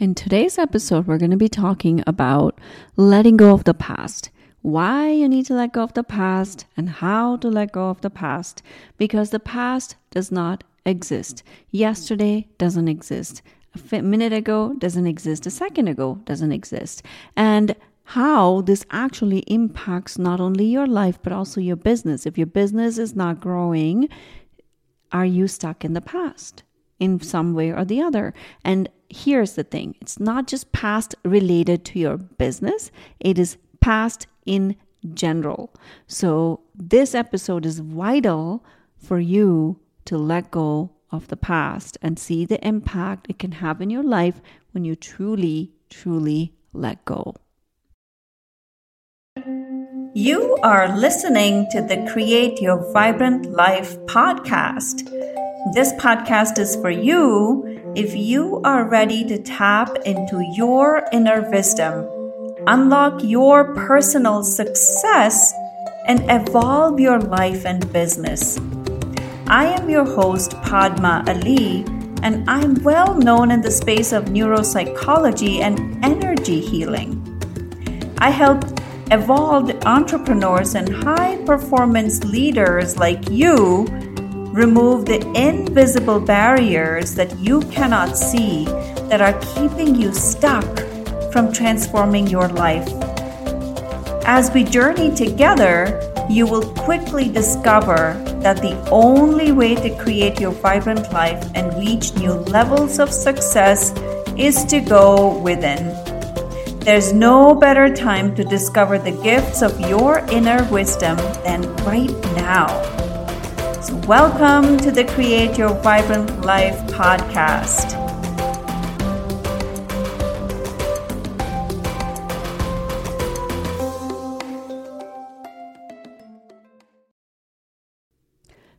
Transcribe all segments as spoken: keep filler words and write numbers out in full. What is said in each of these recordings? In today's episode, we're going to be talking about letting go of the past, why you need to let go of the past, and how to let go of the past, because the past does not exist. Yesterday doesn't exist. A minute ago doesn't exist. A second ago doesn't exist. And how this actually impacts not only your life, but also your business. If your business is not growing, are you stuck in the past in some way or the other? And here's the thing. It's not just past related to your business. It is past in general. So this episode is vital for you to let go of the past and see the impact it can have in your life when you truly, truly let go. You are listening to the Create Your Vibrant Life podcast. This podcast is for you if you are ready to tap into your inner wisdom, unlock your personal success, and evolve your life and business. I am your host, Padma Ali, and I'm well known in the space of neuropsychology and energy healing. I help evolved entrepreneurs and high-performance leaders like you remove the invisible barriers that you cannot see that are keeping you stuck from transforming your life. As we journey together, you will quickly discover that the only way to create your vibrant life and reach new levels of success is to go within. There's no better time to discover the gifts of your inner wisdom than right now. So welcome to the Create Your Vibrant Life podcast.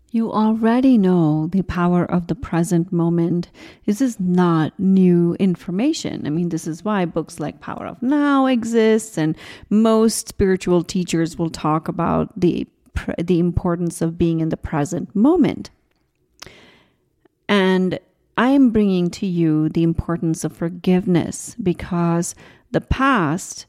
You already know the power of the present moment. This is not new information. I mean, this is why books like Power of Now exists, and most spiritual teachers will talk about the, the importance of being in the present moment. And I'm bringing to you the importance of forgiveness, because the past,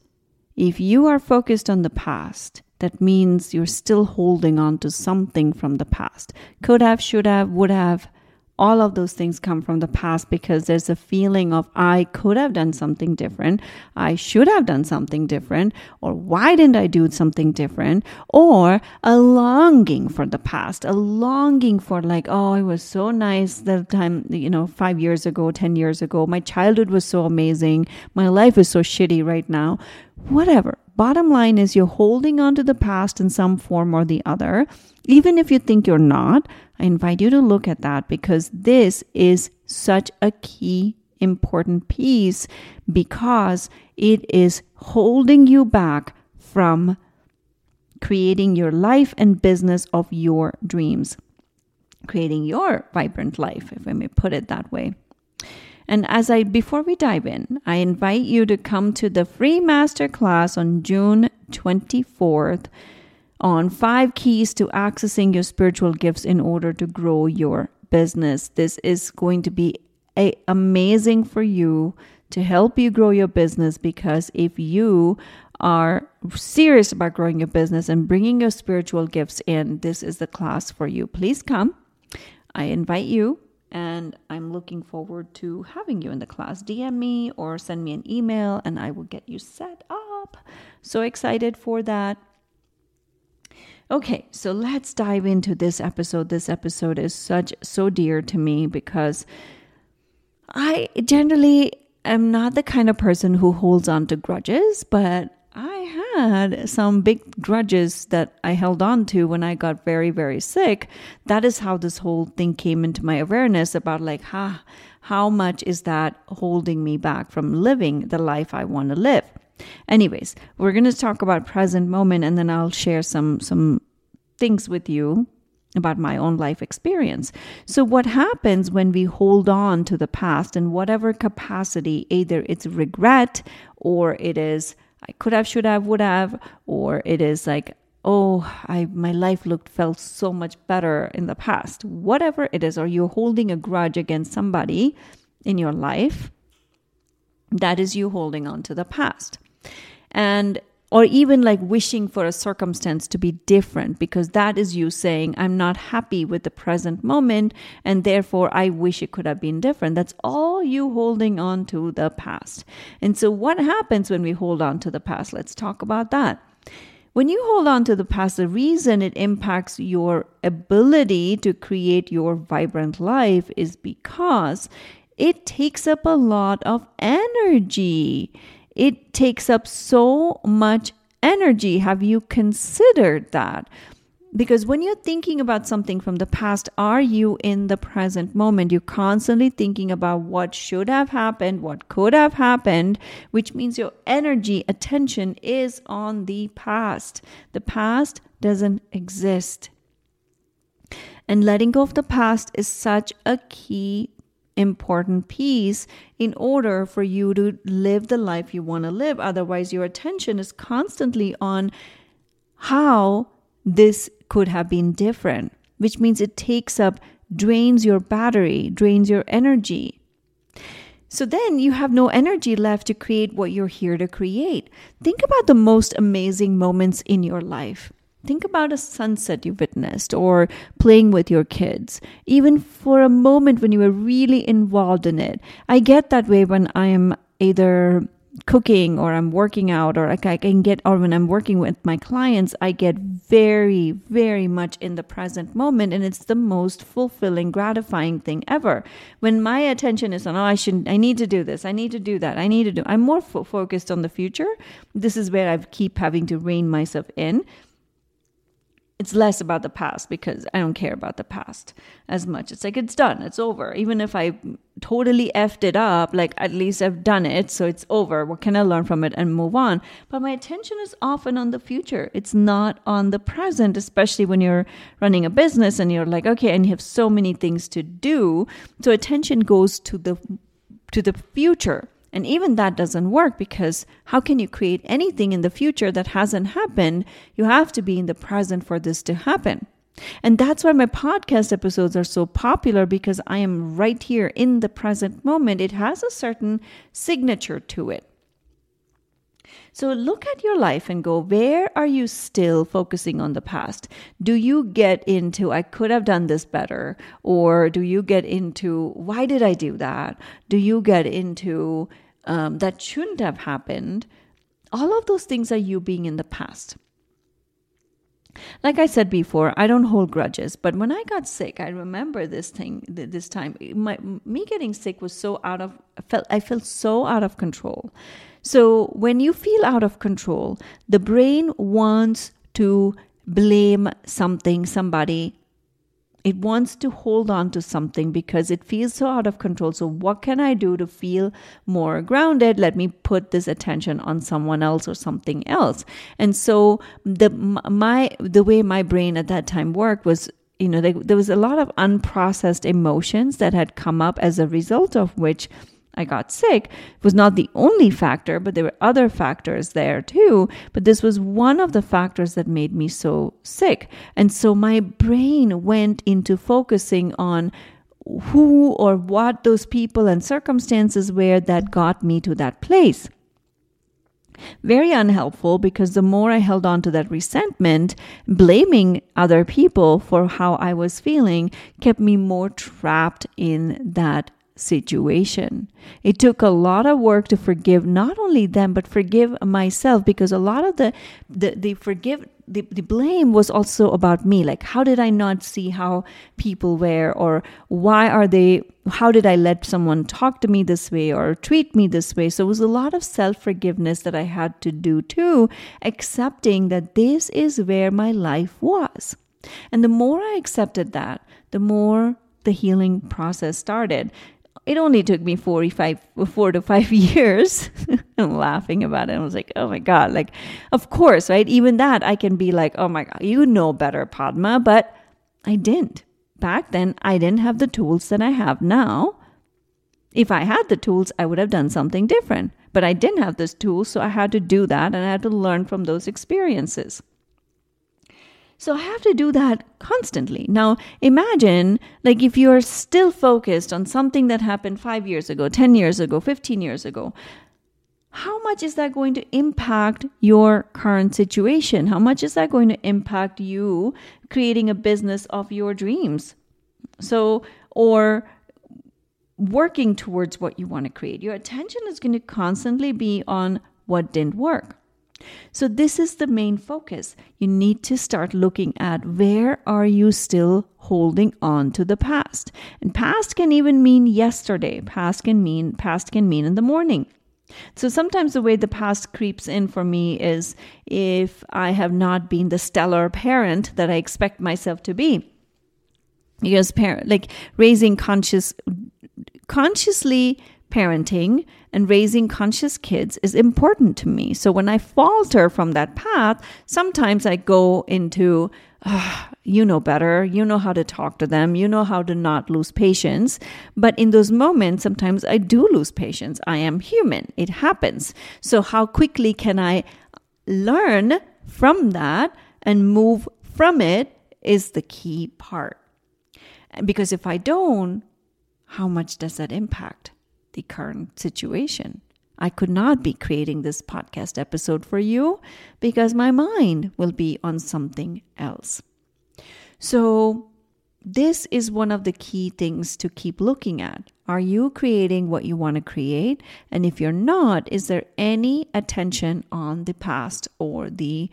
if you are focused on the past, that means you're still holding on to something from the past. Could have, should have, would have. All of those things come from the past because there's a feeling of I could have done something different. I should have done something different. Or why didn't I do something different? Or a longing for the past. A longing for like, oh, it was so nice that time, you know, five years ago, ten years ago. My childhood was so amazing. My life is so shitty right now. Whatever. Bottom line is you're holding on to the past in some form or the other. Even if you think you're not, I invite you to look at that, because this is such a key, important piece, because it is holding you back from creating your life and business of your dreams, creating your vibrant life, if I may put it that way. And as I, before we dive in, I invite you to come to the free masterclass on June twenty-fourth on five keys to accessing your spiritual gifts in order to grow your business. This is going to be a, amazing for you to help you grow your business, because if you are serious about growing your business and bringing your spiritual gifts in, this is the class for you. Please come. I invite you. And I'm looking forward to having you in the class. D M me or send me an email and I will get you set up. So excited for that. Okay, so let's dive into this episode. This episode is such so dear to me, because I generally am not the kind of person who holds on to grudges, but I had some big grudges that I held on to when I got very, very sick. That is how this whole thing came into my awareness about like, ha, ah, how much is that holding me back from living the life I want to live? Anyways, we're going to talk about present moment, and then I'll share some some things with you about my own life experience. So what happens when we hold on to the past in whatever capacity, either it's regret, or it is I could have, should have, would have, or it is like, oh, I my life looked felt so much better in the past. Whatever it is, or you're holding a grudge against somebody in your life, That is you holding on to the past. And or even like wishing for a circumstance to be different, because that is you saying, I'm not happy with the present moment, and therefore I wish it could have been different. That's all you holding on to the past. And so what happens when we hold on to the past? Let's talk about that. When you hold on to the past, the reason it impacts your ability to create your vibrant life is because it takes up a lot of energy. It takes up so much energy. Have you considered that? Because when you're thinking about something from the past, are you in the present moment? You're constantly thinking about what should have happened, what could have happened, which means your energy, attention is on the past. The past doesn't exist. And letting go of the past is such a key important piece in order for you to live the life you want to live. Otherwise, your attention is constantly on how this could have been different, which means it takes up, drains your battery, drains your energy. So then you have no energy left to create what you're here to create. Think about the most amazing moments in your life. Think about a sunset you witnessed or playing with your kids, even for a moment when you were really involved in it. I get that way when I'm either cooking or I'm working out, or I can get, or when I'm working with my clients, I get very, very much in the present moment, and it's the most fulfilling, gratifying thing ever. When my attention is on, oh, I shouldn't, I need to do this, I need to do that, I need to do, I'm more fo- focused on the future. This is where I keep having to rein myself in. It's less about the past because I don't care about the past as much. It's like, it's done. It's over. Even if I totally effed it up, like at least I've done it. So it's over. What can I learn from it and move on? But my attention is often on the future. It's not on the present, especially when you're running a business and you're like, okay, and you have so many things to do. So attention goes to the, to the future. And even that doesn't work, because how can you create anything in the future that hasn't happened? You have to be in the present for this to happen. And that's why my podcast episodes are so popular, because I am right here in the present moment. It has a certain signature to it. So look at your life and go, where are you still focusing on the past? Do you get into, I could have done this better? Or do you get into, why did I do that? Do you get into, Um, that shouldn't have happened? All of those things are you being in the past. Like I said before, I don't hold grudges, but when I got sick, I remember this thing, this time, my, me getting sick was so out of, I felt, I felt so out of control. So when you feel out of control, the brain wants to blame something, somebody. It wants to hold on to something because it feels so out of control. So what can I do to feel more grounded? Let me put this attention on someone else or something else. And so the my the way my brain at that time worked was, you know, they, there was a lot of unprocessed emotions that had come up, as a result of which I got sick. It was not the only factor, but there were other factors there too. But this was one of the factors that made me so sick. And so my brain went into focusing on who or what those people and circumstances were that got me to that place. Very unhelpful, because the more I held on to that resentment, blaming other people for how I was feeling kept me more trapped in that situation. It took a lot of work to forgive not only them, but forgive myself, because a lot of the the, the forgive the, the blame was also about me. Like, how did I not see how people were, or why are they, how did I let someone talk to me this way or treat me this way? So it was a lot of self-forgiveness that I had to do too, accepting that this is where my life was. And the more I accepted that, the more the healing process started. It only took me forty-five, four to five years. I'm laughing about it. I was like, oh my God, like, of course, right? Even that, I can be like, oh my God, you know better, Padma, but I didn't. Back then, I didn't have the tools that I have now. If I had the tools, I would have done something different, but I didn't have those tools, so I had to do that, and I had to learn from those experiences. So I have to do that constantly. Now, imagine like if you are still focused on something that happened five years ago, ten years ago, fifteen years ago, how much is that going to impact your current situation? How much is that going to impact you creating a business of your dreams? So, or working towards what you want to create. Your attention is going to constantly be on what didn't work. So this is the main focus. You need to start looking at where are you still holding on to the past. And past can even mean yesterday. Past can mean past can mean in the morning. So sometimes the way the past creeps in for me is if I have not been the stellar parent that I expect myself to be. Because parent, like raising conscious, consciously parenting and raising conscious kids is important to me. So when I falter from that path, sometimes I go into, oh, you know better, you know how to talk to them, you know how to not lose patience. But in those moments, sometimes I do lose patience. I am human. It happens. So how quickly can I learn from that and move from it is the key part. Because if I don't, how much does that impact the current situation? I could not be creating this podcast episode for you because my mind will be on something else. So this is one of the key things to keep looking at. Are you creating what you want to create? And if you're not, is there any attention on the past or the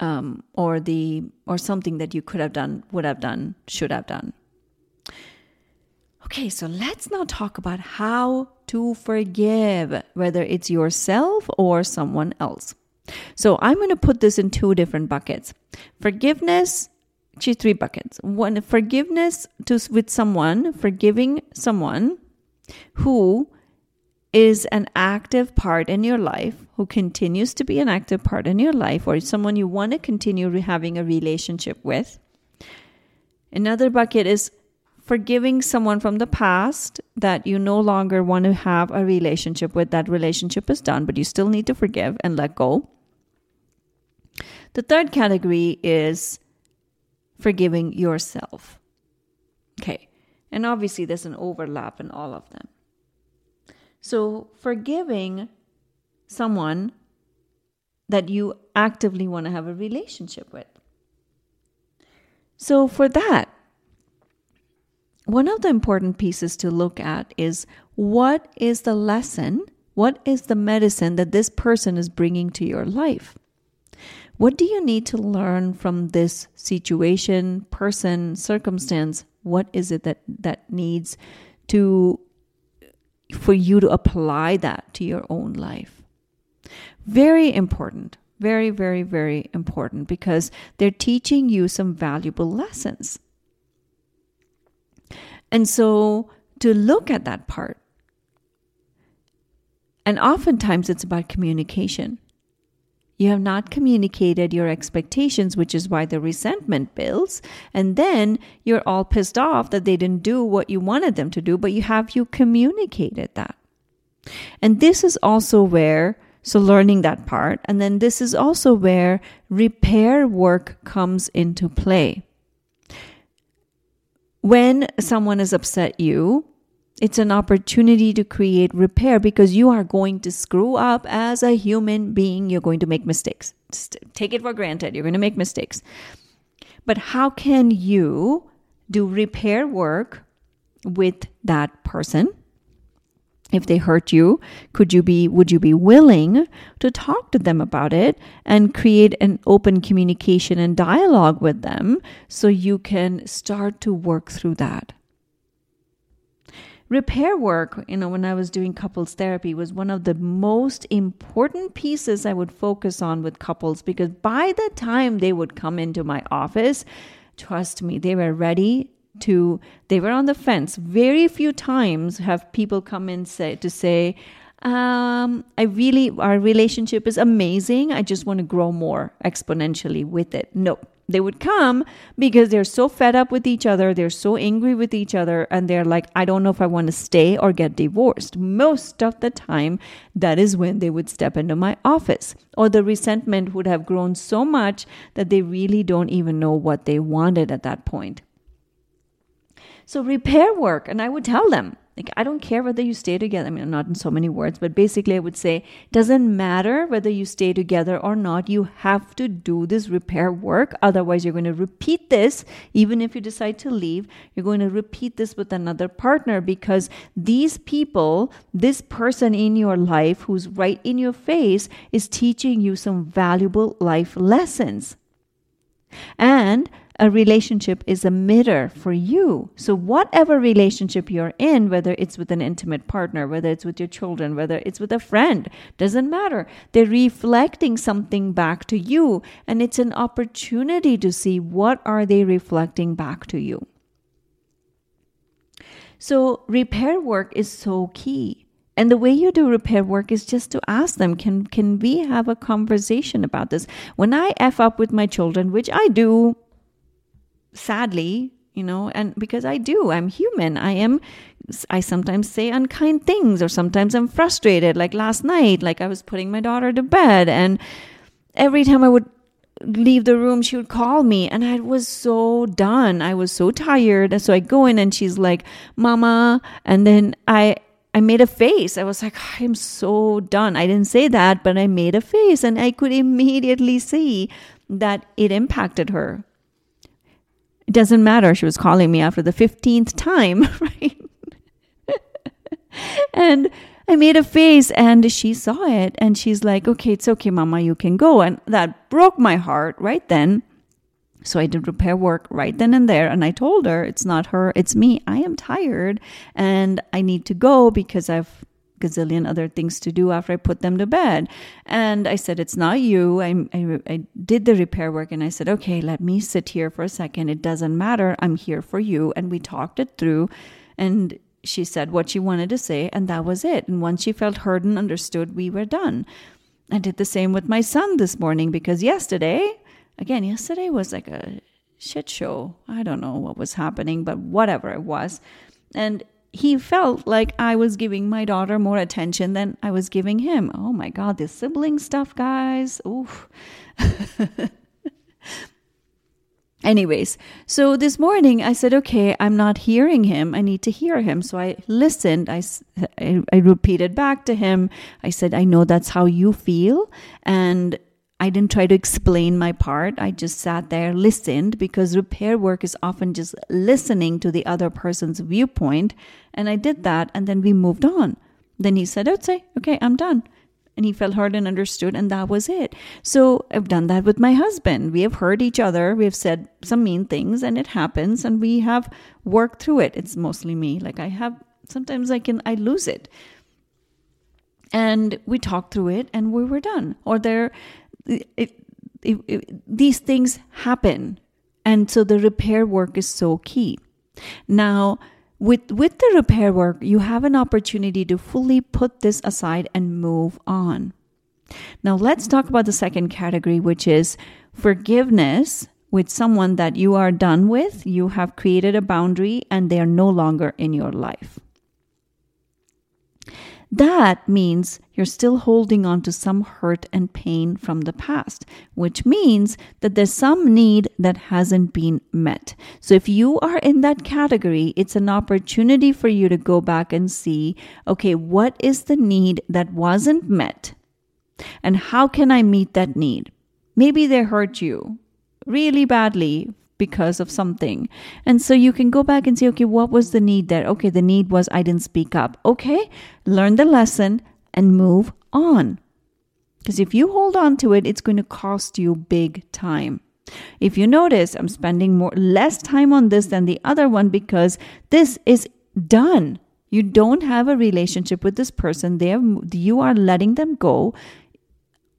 um, or the or something that you could have done, would have done, should have done? Okay, so let's now talk about how to forgive, whether it's yourself or someone else. So I'm going to put this in two different buckets. Forgiveness, actually three buckets. One, forgiveness to, with someone, forgiving someone who is an active part in your life, who continues to be an active part in your life, or someone you want to continue having a relationship with. Another bucket is forgiving someone from the past that you no longer want to have a relationship with. That relationship is done, but you still need to forgive and let go. The third category is forgiving yourself. Okay. And obviously there's an overlap in all of them. So forgiving someone that you actively want to have a relationship with. So for that, one of the important pieces to look at is what is the lesson, what is the medicine that this person is bringing to your life? What do you need to learn from this situation, person, circumstance? What is it that, that needs to, for you to apply that to your own life? Very important, very, very, very important, because they're teaching you some valuable lessons. And so to look at that part, and oftentimes it's about communication. You have not communicated your expectations, which is why the resentment builds. And then you're all pissed off that they didn't do what you wanted them to do, but you have you communicated that. And this is also where, so learning that part, and then this is also where repair work comes into play. When someone has upset you, it's an opportunity to create repair because you are going to screw up as a human being. You're going to make mistakes. Just take it for granted. You're going to make mistakes. But how can you do repair work with that person? If they hurt you, could you be, would you be willing to talk to them about it and create an open communication and dialogue with them so you can start to work through that? Repair work, you know, when I was doing couples therapy, was one of the most important pieces I would focus on with couples, because by the time they would come into my office, trust me, they were ready to, they were on the fence. Very few times have people come in say, to say, um, I really, our relationship is amazing. I just want to grow more exponentially with it. No, They would come because they're so fed up with each other. They're so angry with each other. And they're like, I don't know if I want to stay or get divorced. Most of the time, that is when they would step into my office. Or the resentment would have grown so much that they really don't even know what they wanted at that point. So repair work. And I would tell them, like, I don't care whether you stay together. I mean, not in so many words, but basically I would say, it doesn't matter whether you stay together or not. You have to do this repair work. Otherwise, you're going to repeat this. Even if you decide to leave, you're going to repeat this with another partner, because these people, this person in your life who's right in your face, is teaching you some valuable life lessons. And a relationship is a mirror for you. So whatever relationship you're in, whether it's with an intimate partner, whether it's with your children, whether it's with a friend, doesn't matter. They're reflecting something back to you, and it's an opportunity to see what are they reflecting back to you. So repair work is so key. And the way you do repair work is just to ask them, can can we have a conversation about this? When I F up with my children, which I do, sadly, you know, and because I do, I'm human. I am, I sometimes say unkind things, or sometimes I'm frustrated. Like last night, like I was putting my daughter to bed, and every time I would leave the room, she would call me, and I was so done. I was so tired. And so I go in and she's like, Mama. And then I, I made a face. I was like, I am so done. I didn't say that, but I made a face, and I could immediately see that it impacted her. It doesn't matter. She was calling me after the fifteenth time, right? And I made a face, and she saw it, and she's like, okay, it's okay, Mama, you can go. And that broke my heart right then. So I did repair work right then and there. And I told her, it's not her, it's me. I am tired and I need to go because I've gazillion other things to do after I put them to bed. And I said, it's not you. I, I, I did the repair work, and I said, okay, let me sit here for a second. It doesn't matter. I'm here for you. And we talked it through, and she said what she wanted to say, and that was it. And once she felt heard and understood, we were done. I did the same with my son this morning, because yesterday, again, yesterday was like a shit show. I don't know what was happening, but whatever it was. And he felt like I was giving my daughter more attention than I was giving him. Oh my God, this sibling stuff, guys. Oof. Anyways, so this morning I said, okay, I'm not hearing him. I need to hear him. So I listened. I, I, I repeated back to him. I said, I know that's how you feel. And I didn't try to explain my part. I just sat there, listened, because repair work is often just listening to the other person's viewpoint. And I did that, and then we moved on. Then he said, okay, okay, I'm done. And he felt heard and understood, and that was it. So I've done that with my husband. We have hurt each other. We have said some mean things, and it happens, and we have worked through it. It's mostly me. Like I have, sometimes I can, I lose it. And we talked through it, and we were done. Or there... It, it, it, these things happen. And so the repair work is so key. Now, with, with the repair work, you have an opportunity to fully put this aside and move on. Now, let's talk about the second category, which is forgiveness with someone that you are done with. You have created a boundary and they are no longer in your life. That means you're still holding on to some hurt and pain from the past, which means that there's some need that hasn't been met. So if you are in that category, it's an opportunity for you to go back and see, okay, what is the need that wasn't met? And how can I meet that need? Maybe they hurt you really badly because of something. And so you can go back and say, okay, what was the need there? Okay, the need was I didn't speak up. Okay, learn the lesson and move on. Because if you hold on to it, it's going to cost you big time. If you notice, I'm spending more less time on this than the other one because this is done. You don't have a relationship with this person. They have, you are letting them go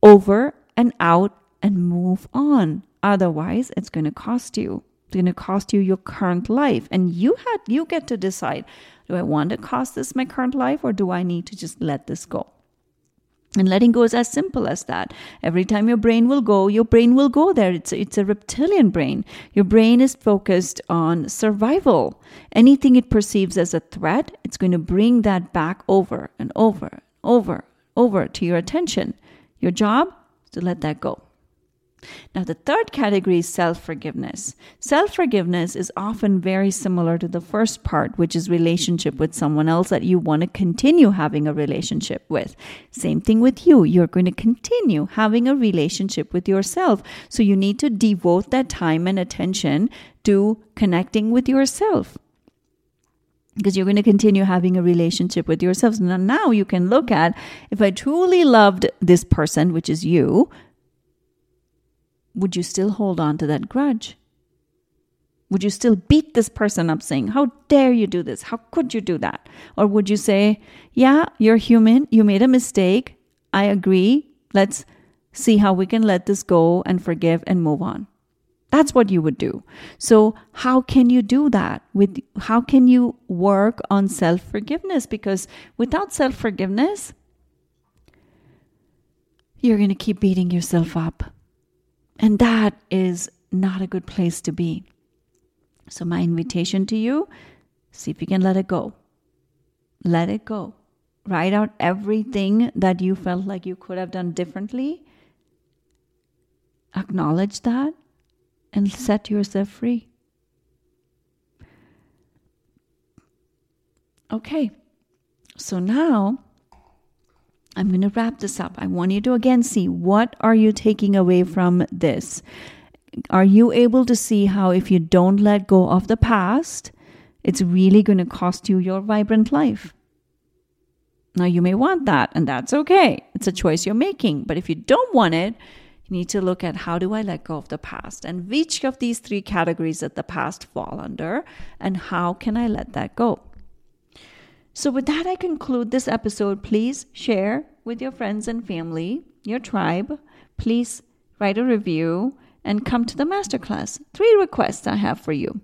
over and out and move on. Otherwise, it's going to cost you. It's going to cost you your current life. And you had you get to decide, do I want to cost this my current life, or do I need to just let this go? And letting go is as simple as that. Every time your brain will go, your brain will go there. It's a, it's a reptilian brain. Your brain is focused on survival. Anything it perceives as a threat, it's going to bring that back over and over, over, over to your attention. Your job is to let that go. Now, the third category is self-forgiveness. Self-forgiveness is often very similar to the first part, which is relationship with someone else that you want to continue having a relationship with. Same thing with you. You're going to continue having a relationship with yourself. So you need to devote that time and attention to connecting with yourself, because you're going to continue having a relationship with yourself. Now, now you can look at, if I truly loved this person, which is you, would you still hold on to that grudge? Would you still beat this person up saying, how dare you do this? How could you do that? Or would you say, yeah, you're human. You made a mistake. I agree. Let's see how we can let this go and forgive and move on. That's what you would do. So how can you do that? With how can you work on self-forgiveness? Because without self-forgiveness, you're going to keep beating yourself up. And that is not a good place to be. So my invitation to you, see if you can let it go. Let it go. Write out everything that you felt like you could have done differently. Acknowledge that and set yourself free. Okay, so now I'm going to wrap this up. I want you to again see, what are you taking away from this? Are you able to see how if you don't let go of the past, it's really going to cost you your vibrant life? Now, you may want that, and that's okay. It's a choice you're making. But if you don't want it, you need to look at, how do I let go of the past? And which of these three categories that the past fall under, and how can I let that go? So with that, I conclude this episode. Please share with your friends and family, your tribe. Please write a review and come to the masterclass. Three requests I have for you.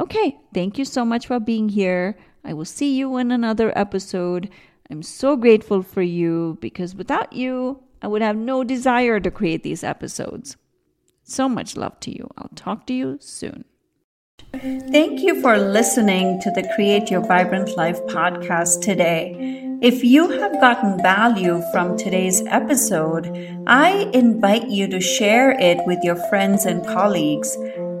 Okay, thank you so much for being here. I will see you in another episode. I'm so grateful for you, because without you, I would have no desire to create these episodes. So much love to you. I'll talk to you soon. Thank you for listening to the Create Your Vibrant Life podcast today. If you have gotten value from today's episode, I invite you to share it with your friends and colleagues.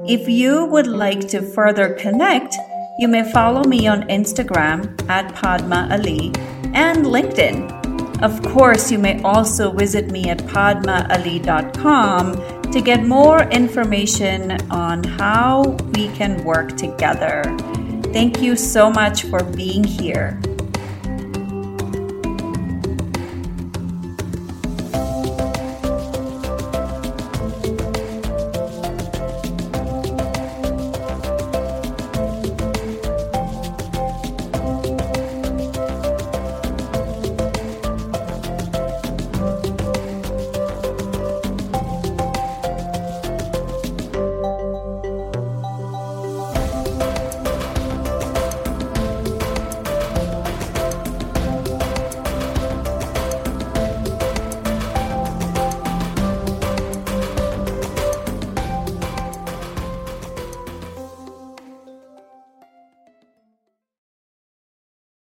If you would like to further connect, you may follow me on Instagram at Padma Ali and LinkedIn. Of course, you may also visit me at padma ali dot com to get more information on how we can work together. Thank you so much for being here.